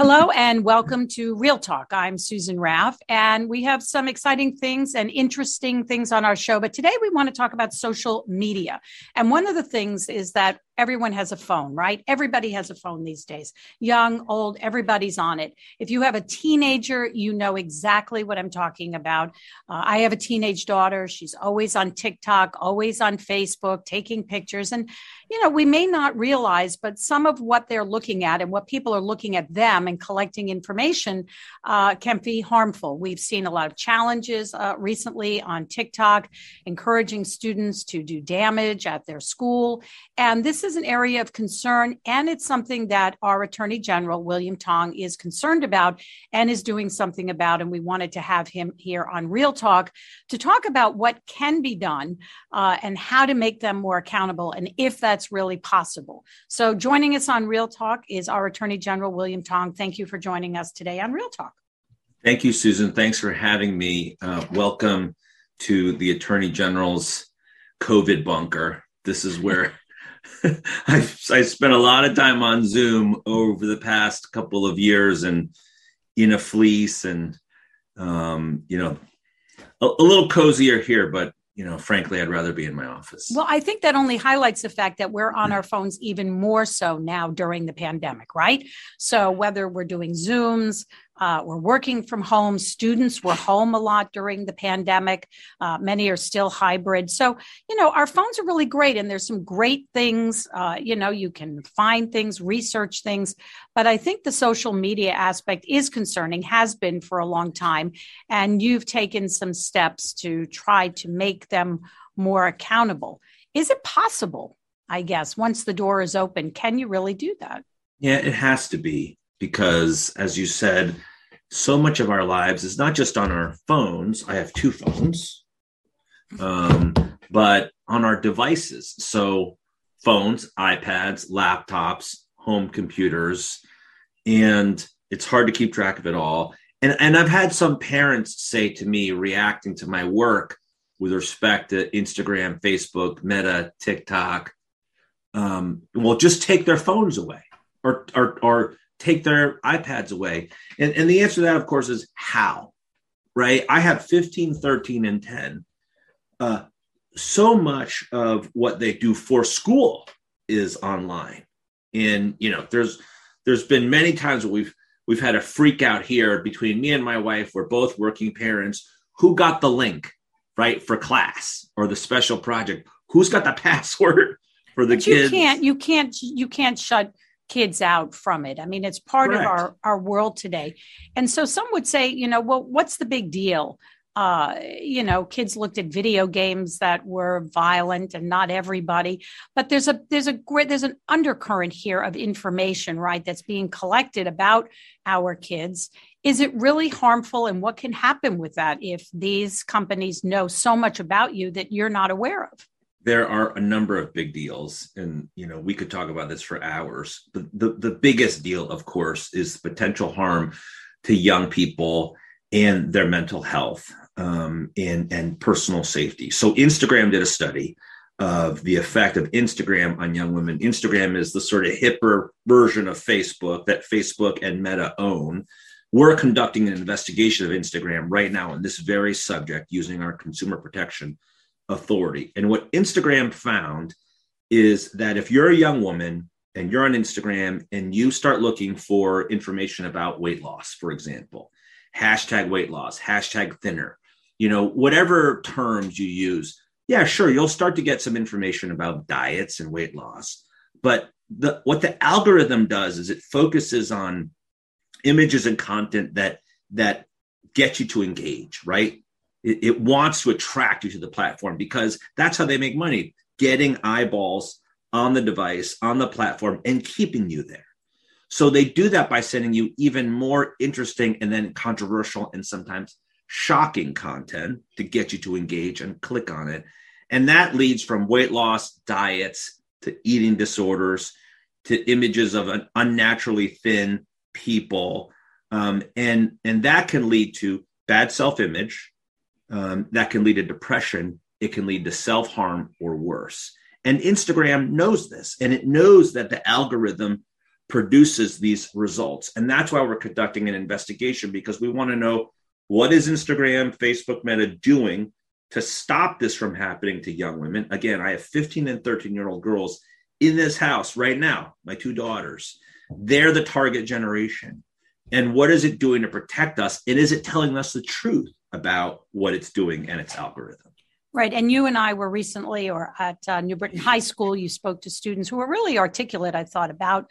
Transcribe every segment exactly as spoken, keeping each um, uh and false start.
Hello and welcome to Real Talk. I'm Susan Raff, and we have some exciting things and interesting things on our show. But today we want to talk about social media. And one of the things is that everyone has a phone, right? Everybody has a phone these days. Young, old, everybody's on it. If you have a teenager, you know exactly what I'm talking about. Uh, I have a teenage daughter. She's always on TikTok, always on Facebook, taking pictures. And, you know, we may not realize, but some of what they're looking at and what people are looking at them and collecting information uh, can be harmful. We've seen a lot of challenges uh, recently on TikTok, encouraging students to do damage at their school. And this is This is an area of concern, and it's something that our Attorney General, William Tong, is concerned about and is doing something about. And we wanted to have him here on Real Talk to talk about what can be done uh, and how to make them more accountable and if that's really possible. So joining us on Real Talk is our Attorney General, William Tong. Thank you for joining us today on Real Talk. Thank you, Susan. Thanks for having me. Uh, welcome to the Attorney General's COVID bunker. This is where I spent a lot of time on Zoom over the past couple of years and in a fleece and, um, you know, a, a little cozier here, but, you know, frankly, I'd rather be in my office. Well, I think that only highlights the fact that we're on our phones even more so now during the pandemic, right? So whether we're doing Zooms, Uh, we're working from home. Students were home a lot during the pandemic. Uh, many are still hybrid. So, you know, our phones are really great and there's some great things. Uh, you know, you can find things, research things. But I think the social media aspect is concerning, has been for a long time. And you've taken some steps to try to make them more accountable. Is it possible, I guess, once the door is open, can you really do that? Yeah, it has to be. Because, as you said, so much of our lives is not just on our phones. I have two phones, um, but on our devices. So phones, iPads, laptops, home computers, and it's hard to keep track of it all. And, and I've had some parents say to me, reacting to my work with respect to Instagram, Facebook, Meta, TikTok, um, well, just take their phones away or or or. take their iPads away. And, and the answer to that, of course, is how, right? I have fifteen, thirteen, and ten. Uh, so much of what they do for school is online. And, you know, there's there's been many times where we've, we've had a freak out here between me and my wife. We're both working parents. Who got the link, right, for class or the special project? Who's got the password for the but kids? You can't, you can't, you can't shut kids out from it. I mean, it's part Correct. of our, our world today. And so some would say, you know, well, what's the big deal? Uh, you know, kids looked at video games that were violent and not everybody, but there's a, there's a great, there's an undercurrent here of information, right, that's being collected about our kids. Is it really harmful? And what can happen with that if these companies know so much about you that you're not aware of? There are a number of big deals, and, you know, we could talk about this for hours. But the, the biggest deal, of course, is the potential harm to young people and their mental health um, and, and personal safety. So Instagram did a study of the effect of Instagram on young women. Instagram is the sort of hipper version of Facebook that Facebook and Meta own. We're conducting an investigation of Instagram right now on this very subject using our consumer protection authority. And what Instagram found is that if you're a young woman and you're on Instagram and you start looking for information about weight loss, for example, hashtag weight loss, hashtag thinner, you know, whatever terms you use, yeah, sure, you'll start to get some information about diets and weight loss. But the, what the algorithm does is it focuses on images and content that that get you to engage, right? It wants to attract you to the platform because that's how they make money, getting eyeballs on the device, on the platform, and keeping you there. So they do that by sending you even more interesting and then controversial and sometimes shocking content to get you to engage and click on it. And that leads from weight loss, diets, to eating disorders, to images of an unnaturally thin people. Um, and, and that can lead to bad self-image. Um, that can lead to depression. It can lead to self-harm or worse. And Instagram knows this, and it knows that the algorithm produces these results. And that's why we're conducting an investigation, because we want to know, what is Instagram, Facebook, Meta doing to stop this from happening to young women? Again, I have fifteen and thirteen-year-old girls in this house right now, my two daughters. They're the target generation. And what is it doing to protect us? And is it telling us the truth about what it's doing and its algorithm? Right. And you and I were recently, or at uh, New Britain High School, you spoke to students who were really articulate, I thought, about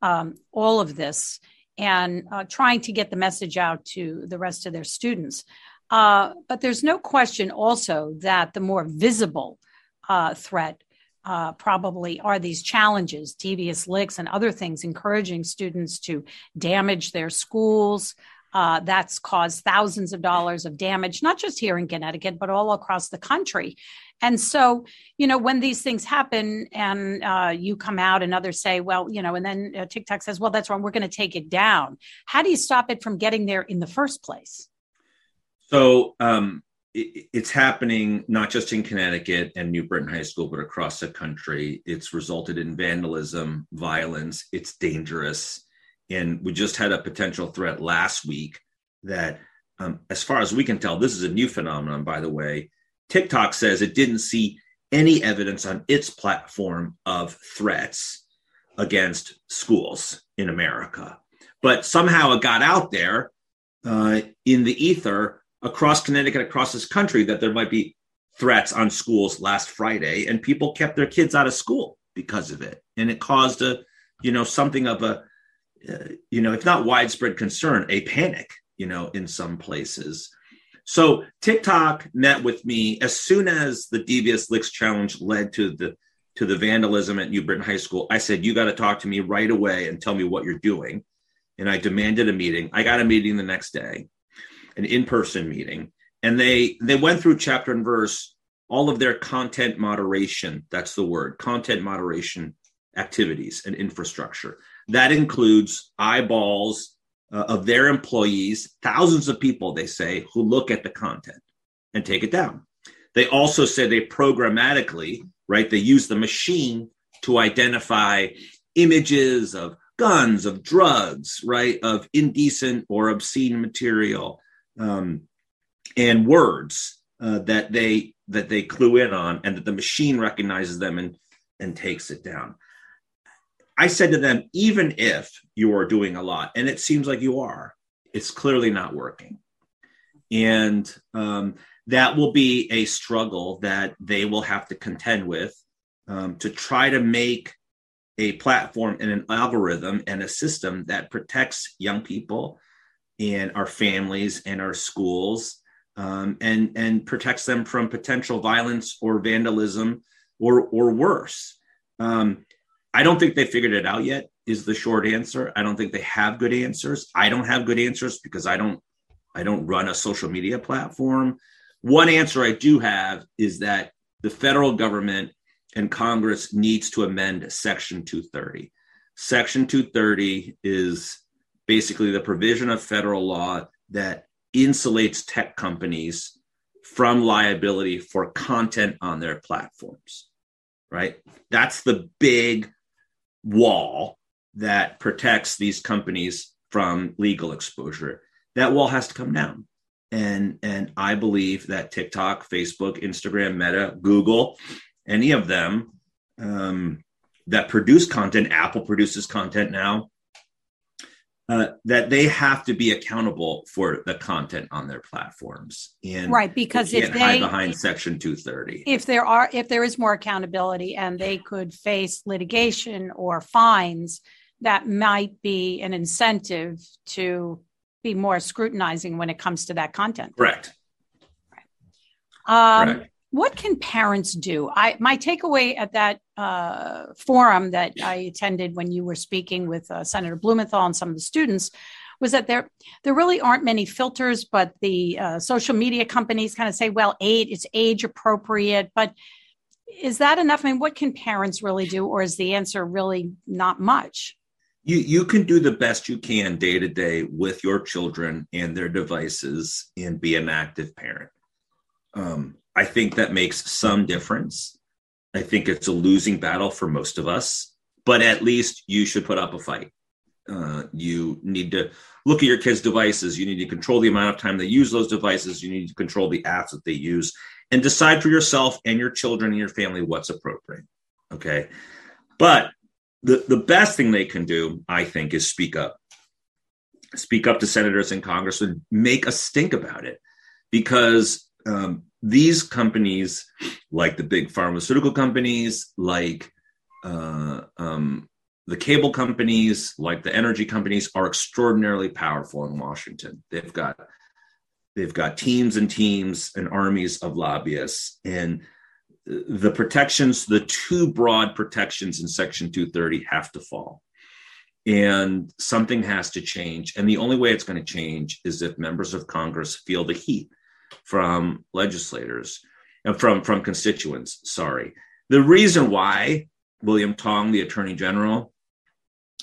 um, all of this and uh, trying to get the message out to the rest of their students. Uh, but there's no question also that the more visible uh, threat uh, probably are these challenges, devious licks and other things, encouraging students to damage their schools. Uh, that's caused thousands of dollars of damage, not just here in Connecticut, but all across the country. And so, you know, when these things happen and uh, you come out and others say, well, you know, and then uh, TikTok says, well, that's wrong, we're going to take it down. How do you stop it from getting there in the first place? So um, it, it's happening not just in Connecticut and New Britain High School, but across the country. It's resulted in vandalism, violence. It's dangerous. And we just had a potential threat last week that, um, as far as we can tell, this is a new phenomenon, by the way. TikTok says it didn't see any evidence on its platform of threats against schools in America. But somehow it got out there uh, in the ether across Connecticut, across this country, that there might be threats on schools last Friday. And people kept their kids out of school because of it. And it caused a, you know, something of a, Uh, you know, if not widespread concern, a panic, you know, in some places. So TikTok met with me as soon as the Devious Licks Challenge led to the to the vandalism at New Britain High School. I said, you got to talk to me right away and tell me what you're doing. And I demanded a meeting. I got a meeting the next day, an in-person meeting. And they they went through chapter and verse, all of their content moderation. That's the word, content moderation activities and infrastructure. That includes eyeballs uh, of their employees, thousands of people, they say, who look at the content and take it down. They also said they programmatically, right, they use the machine to identify images of guns, of drugs, right, of indecent or obscene material, um, and words uh, that they that they clue in on, and that the machine recognizes them and, and takes it down. I said to them, even if you are doing a lot, and it seems like you are, it's clearly not working. And um, that will be a struggle that they will have to contend with um, to try to make a platform and an algorithm and a system that protects young people and our families and our schools um, and, and protects them from potential violence or vandalism or, or worse. Um, I don't think they figured it out yet is the short answer. I don't think they have good answers. I don't have good answers because I don't, I don't run a social media platform. One answer I do have is that the federal government and Congress needs to amend Section two thirty. Section two thirty is basically the provision of federal law that insulates tech companies from liability for content on their platforms, right? That's the big wall that protects these companies from legal exposure. That wall has to come down. And, and I believe that TikTok, Facebook, Instagram, Meta, Google, any of them um, that produce content, Apple produces content now, uh, that they have to be accountable for the content on their platforms. And right, because if they hide behind Section two thirty, if there are, if there is more accountability, and they could face litigation or fines, that might be an incentive to be more scrutinizing when it comes to that content. Correct. Right. Um, Correct. What can parents do? I, my takeaway at that uh, forum that I attended when you were speaking with uh, Senator Blumenthal and some of the students was that there there really aren't many filters, but the uh, social media companies kind of say, well, age, it's age appropriate, but is that enough? I mean, what can parents really do, or is the answer really not much? You you can do the best you can day to day with your children and their devices and be an active parent. Um, I think that makes some difference. I think it's a losing battle for most of us, but at least you should put up a fight. Uh, you need to look at your kids' devices. You need to control the amount of time they use those devices. You need to control the apps that they use and decide for yourself and your children and your family what's appropriate. Okay. But the, the best thing they can do, I think, is speak up. Speak up to senators and congressmen, make a stink about it, because um, these companies, like the big pharmaceutical companies, like uh, um, the cable companies, like the energy companies, are extraordinarily powerful in Washington. They've got they've got teams and teams and armies of lobbyists, and the protections, the two broad protections in Section two thirty have to fall. And something has to change. And the only way it's going to change is if members of Congress feel the heat from legislators and from, from constituents. Sorry. The reason why William Tong, the Attorney General,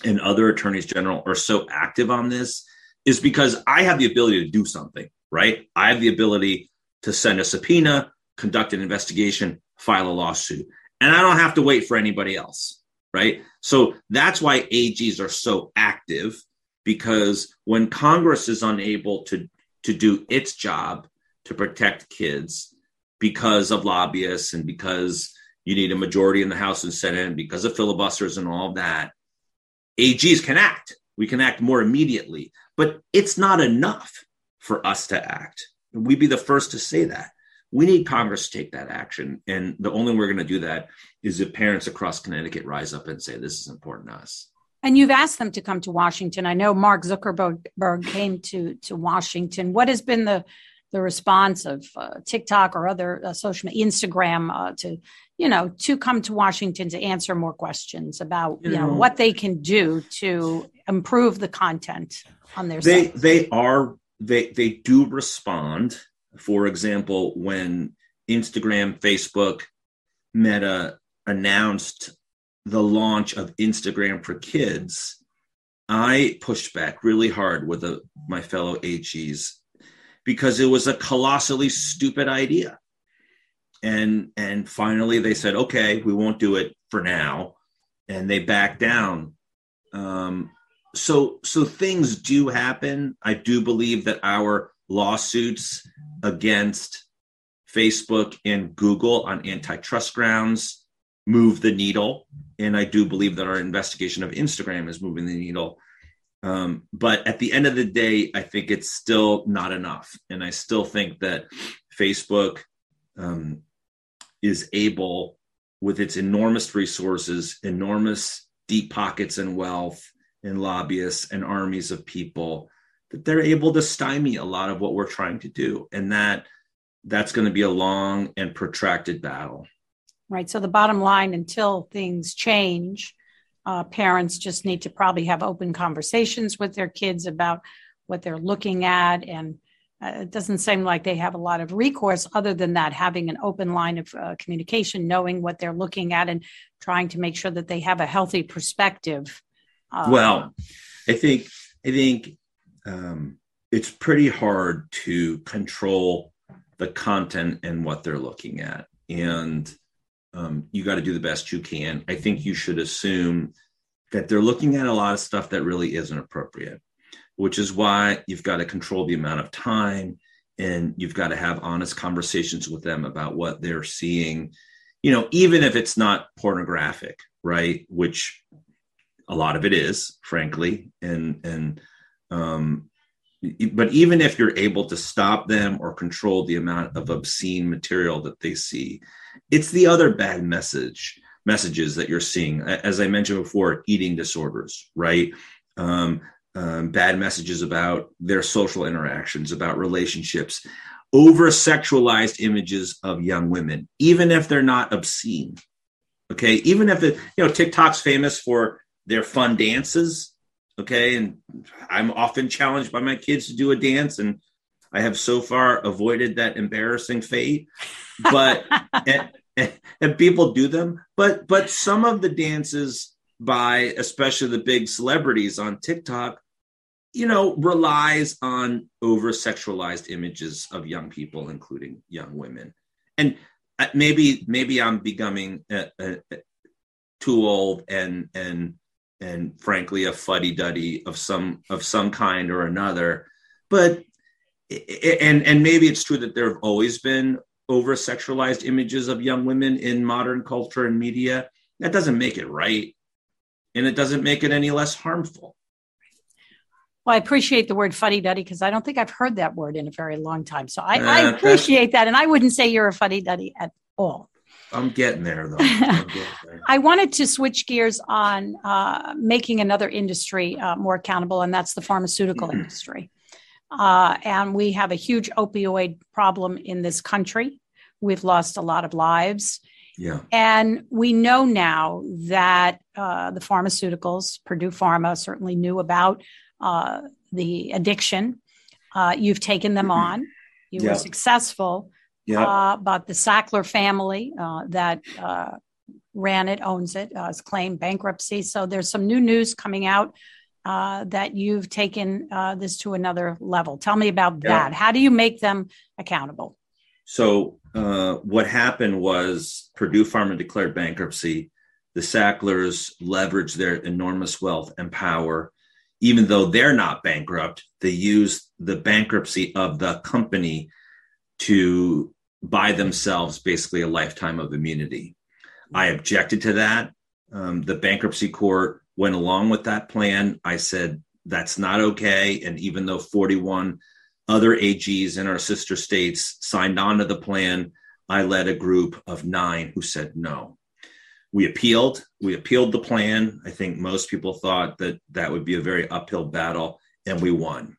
and other attorneys general are so active on this is because I have the ability to do something, right? I have the ability to send a subpoena, conduct an investigation, file a lawsuit, and I don't have to wait for anybody else. Right. So that's why A Gs are so active, because when Congress is unable to to do its job to protect kids because of lobbyists and because you need a majority in the House and Senate and because of filibusters and all that, A Gs can act. We can act more immediately, but it's not enough for us to act. We'd be the first to say that. We need Congress to take that action. And the only way we're going to do that is if parents across Connecticut rise up and say, this is important to us. And you've asked them to come to Washington. I know Mark Zuckerberg came to, to Washington. What has been the, the response of uh, TikTok or other uh, social media, Instagram, uh, to, you know, to come to Washington to answer more questions about, you, you know, know, what they can do to improve the content on their they, site? They are, they, they do respond. For example, when Instagram, Facebook, Meta announced the launch of Instagram for Kids, I pushed back really hard with a, my fellow A Gs because it was a colossally stupid idea. And and finally they said, okay, we won't do it for now. And they backed down. Um, so so things do happen. I do believe that our lawsuits against Facebook and Google on antitrust grounds move the needle. And I do believe that our investigation of Instagram is moving the needle. Um, but at the end of the day, I think it's still not enough. And I still think that Facebook um, is able, with its enormous resources, enormous deep pockets and wealth and lobbyists and armies of people, that they're able to stymie a lot of what we're trying to do. And that that's going to be a long and protracted battle. Right. So the bottom line, until things change, uh, parents just need to probably have open conversations with their kids about what they're looking at. And uh, it doesn't seem like they have a lot of recourse other than that, having an open line of uh, communication, knowing what they're looking at and trying to make sure that they have a healthy perspective. Uh, well, I think, I think, Um, it's pretty hard to control the content and what they're looking at. And um, you got to do the best you can. I think you should assume that they're looking at a lot of stuff that really isn't appropriate, which is why you've got to control the amount of time and you've got to have honest conversations with them about what they're seeing, you know, even if it's not pornographic, right? Which a lot of it is, frankly. And, and, Um, but even if you're able to stop them or control the amount of obscene material that they see, it's the other bad message messages that you're seeing. As I mentioned before, eating disorders, right? Um, um, bad messages about their social interactions, about relationships, over-sexualized images of young women, even if they're not obscene. Okay. Even if it, you know, TikTok's famous for their fun dances. Okay. And I'm often challenged by my kids to do a dance, and I have so far avoided that embarrassing fate, but and, and people do them. But, but some of the dances by, especially the big celebrities on TikTok, you know, relies on over-sexualized images of young people, including young women. And maybe, maybe I'm becoming uh, uh, too old and, and, and frankly a fuddy-duddy of some of some kind or another. But and and maybe it's true that there have always been over-sexualized images of young women in modern culture and media. That doesn't make it right, and it doesn't make it any less harmful. Well, I appreciate the word fuddy-duddy because I don't think I've heard that word in a very long time. So I, uh, I appreciate that. And I wouldn't say you're a fuddy-duddy at all. I'm getting there, though. I'm getting there. I wanted to switch gears on uh, making another industry uh, more accountable, and that's the pharmaceutical industry. Uh, and we have a huge opioid problem in this country. We've lost a lot of lives. Yeah. And we know now that uh, the pharmaceuticals, Purdue Pharma certainly knew about uh, the addiction. Uh, you've taken them on. You yeah. were successful. Yeah. Uh, but the Sackler family uh, that uh, ran it, owns it, uh, has claimed bankruptcy. So there's some new news coming out uh, that you've taken uh, this to another level. Tell me about yeah. that. How do you make them accountable? So uh, what happened was Purdue Pharma declared bankruptcy. The Sacklers leveraged their enormous wealth and power. Even though they're not bankrupt, they used the bankruptcy of the company to buy themselves basically a lifetime of immunity. I objected to that. Um, the bankruptcy court went along with that plan. I said, that's not okay. And even though forty-one other A Gs in our sister states signed on to the plan, I led a group of nine who said no. We appealed. We appealed the plan. I think most people thought that that would be a very uphill battle, and we won.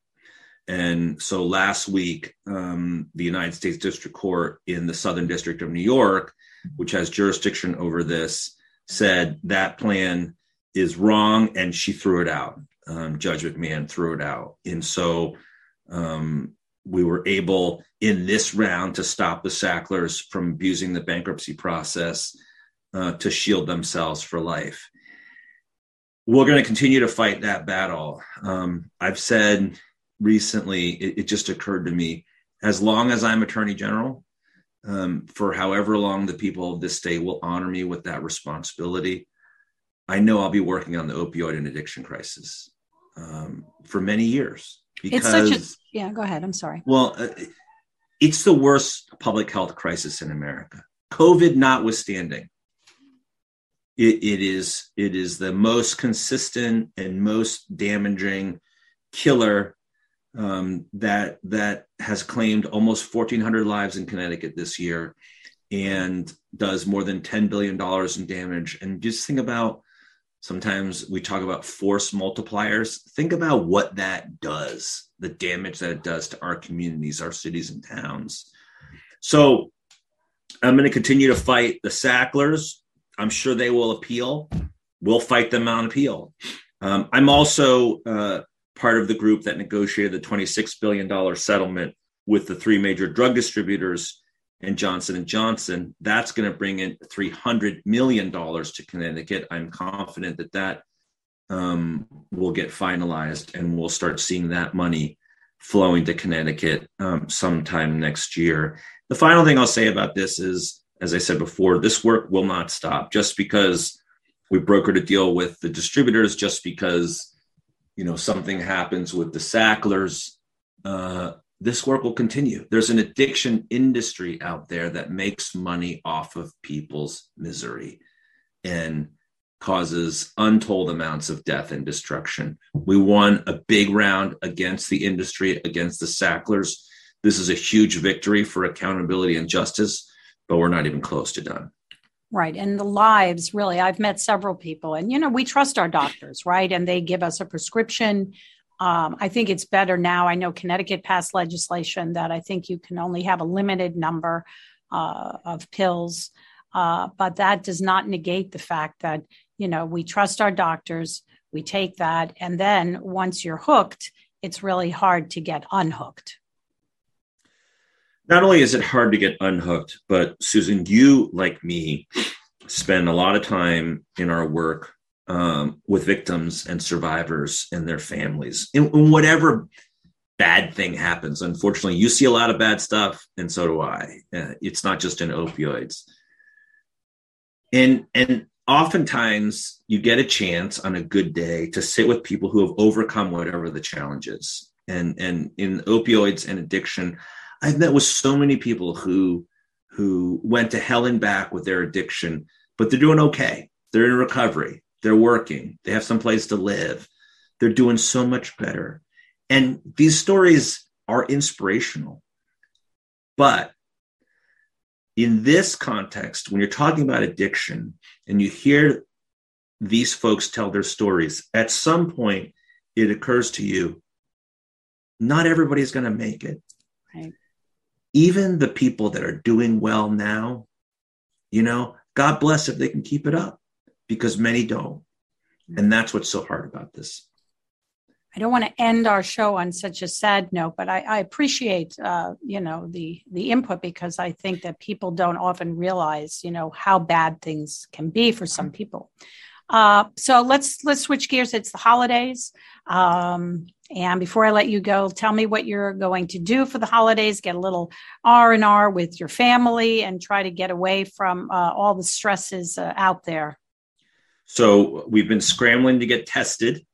And so last week, um, the United States District Court in the Southern District of New York, which has jurisdiction over this, said that plan is wrong, and she threw it out. Um, Judge McMahon threw it out. And so Um, we were able in this round to stop the Sacklers from abusing the bankruptcy process uh, to shield themselves for life. We're going to continue to fight that battle. Um, I've said recently, it, it just occurred to me, as long as I'm Attorney General, um, for however long the people of this state will honor me with that responsibility, I know I'll be working on the opioid and addiction crisis um, for many years. Because, it's such a, yeah, go ahead. I'm sorry. Well, uh, it's the worst public health crisis in America. COVID notwithstanding, it, it is it is the most consistent and most damaging killer um, that that has claimed almost fourteen hundred lives in Connecticut this year and does more than ten billion dollars in damage. And just think about, sometimes we talk about force multipliers. Think about what that does, the damage that it does to our communities, our cities and towns. So I'm going to continue to fight the Sacklers. I'm sure they will appeal. We'll fight them on appeal. Um, I'm also uh, part of the group that negotiated the twenty-six billion dollars settlement with the three major drug distributors and Johnson and Johnson. That's going to bring in three hundred million dollars to Connecticut. I'm confident that that um, will get finalized, and we'll start seeing that money flowing to Connecticut um, sometime next year. The final thing I'll say about this is, as I said before, this work will not stop. Just because we brokered a deal with the distributors, just because, you know, something happens with the Sacklers, uh, this work will continue. There's an addiction industry out there that makes money off of people's misery and causes untold amounts of death and destruction. We won a big round against the industry, against the Sacklers. This is a huge victory for accountability and justice, but we're not even close to done. Right. And the lives, really, I've met several people, and, you know, we trust our doctors, right? And they give us a prescription. Um, I think it's better now. I know Connecticut passed legislation that I think you can only have a limited number uh, of pills, uh, but that does not negate the fact that, you know, we trust our doctors, we take that, and then once you're hooked, it's really hard to get unhooked. Not only is it hard to get unhooked, but Susan, you, like me, spend a lot of time in our work Um, with victims and survivors and their families. And, and whatever bad thing happens, unfortunately, you see a lot of bad stuff, and so do I. Uh, it's not just in opioids. And and oftentimes you get a chance on a good day to sit with people who have overcome whatever the challenge is. And, and in opioids and addiction, I've met with so many people who, who went to hell and back with their addiction, but they're doing okay. They're in recovery. They're working. They have some place to live. They're doing so much better. And these stories are inspirational. But in this context, when you're talking about addiction and you hear these folks tell their stories, at some point it occurs to you, not everybody's going to make it. Right. Even the people that are doing well now, you know, God bless if they can keep it up, because many don't. And that's what's so hard about this. I don't want to end our show on such a sad note, but I, I appreciate, uh, you know, the the input, because I think that people don't often realize, you know, how bad things can be for some people. Uh, so let's let's switch gears. It's the holidays. Um, and before I let you go, tell me what you're going to do for the holidays. Get a little R and R with your family and try to get away from uh, all the stresses uh, out there. So we've been scrambling to get tested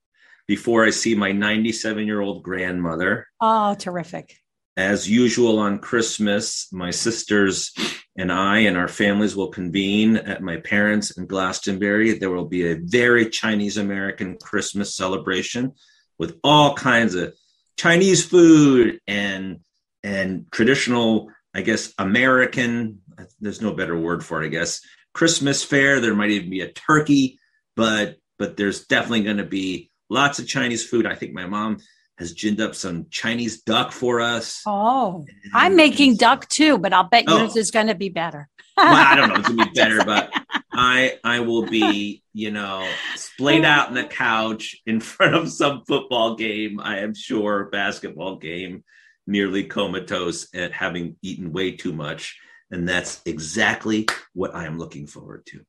before I see my ninety-seven-year-old grandmother. Oh, terrific. As usual on Christmas, my sisters and I and our families will convene at my parents' in Glastonbury. There will be a very Chinese-American Christmas celebration with all kinds of Chinese food and and traditional, I guess, American, there's no better word for it, I guess, Christmas fare. There might even be a turkey, but but there's definitely going to be lots of Chinese food. I think my mom has ginned up some Chinese duck for us. Oh, and I'm making duck too, but I'll bet oh. yours is going to be better. Well, I don't know. It's going to be better, but I I will be, you know, splayed out on the couch in front of some football game, I am sure, basketball game, nearly comatose at having eaten way too much. And that's exactly what I am looking forward to.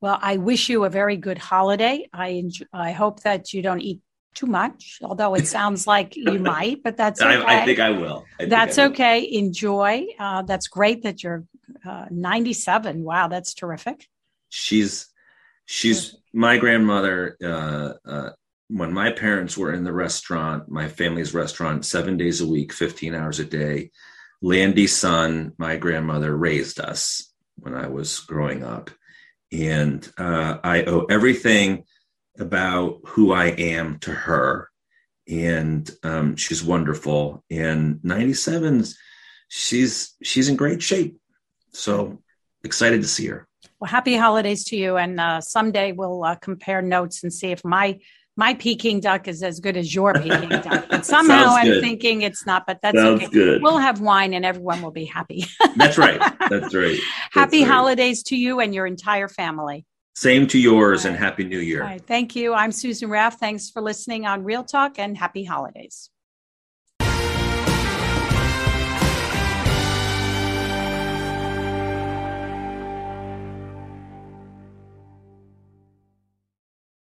Well, I wish you a very good holiday. I enjoy, I hope that you don't eat too much, although it sounds like you might, but that's okay. I, I think I will. I that's I will. Okay. Enjoy. Uh, that's great that you're uh, ninety-seven. Wow, that's terrific. She's she's terrific. My grandmother. Uh, uh, when my parents were in the restaurant, my family's restaurant, seven days a week, fifteen hours a day, Landy's son, my grandmother, raised us when I was growing up. And uh, I owe everything about who I am to her. And um, she's wonderful. And ninety-sevens, she's she's in great shape. So excited to see her. Well, happy holidays to you. And uh, someday we'll uh, compare notes and see if my my Peking duck is as good as your Peking duck. But somehow I'm thinking it's not, but that's Sounds okay. Good. We'll have wine and everyone will be happy. That's right. That's right. Happy that's holidays right. to you and your entire family. Same to yours, right. And Happy New Year. Right. Thank you. I'm Susan Raff. Thanks for listening on Real Talk, and happy holidays.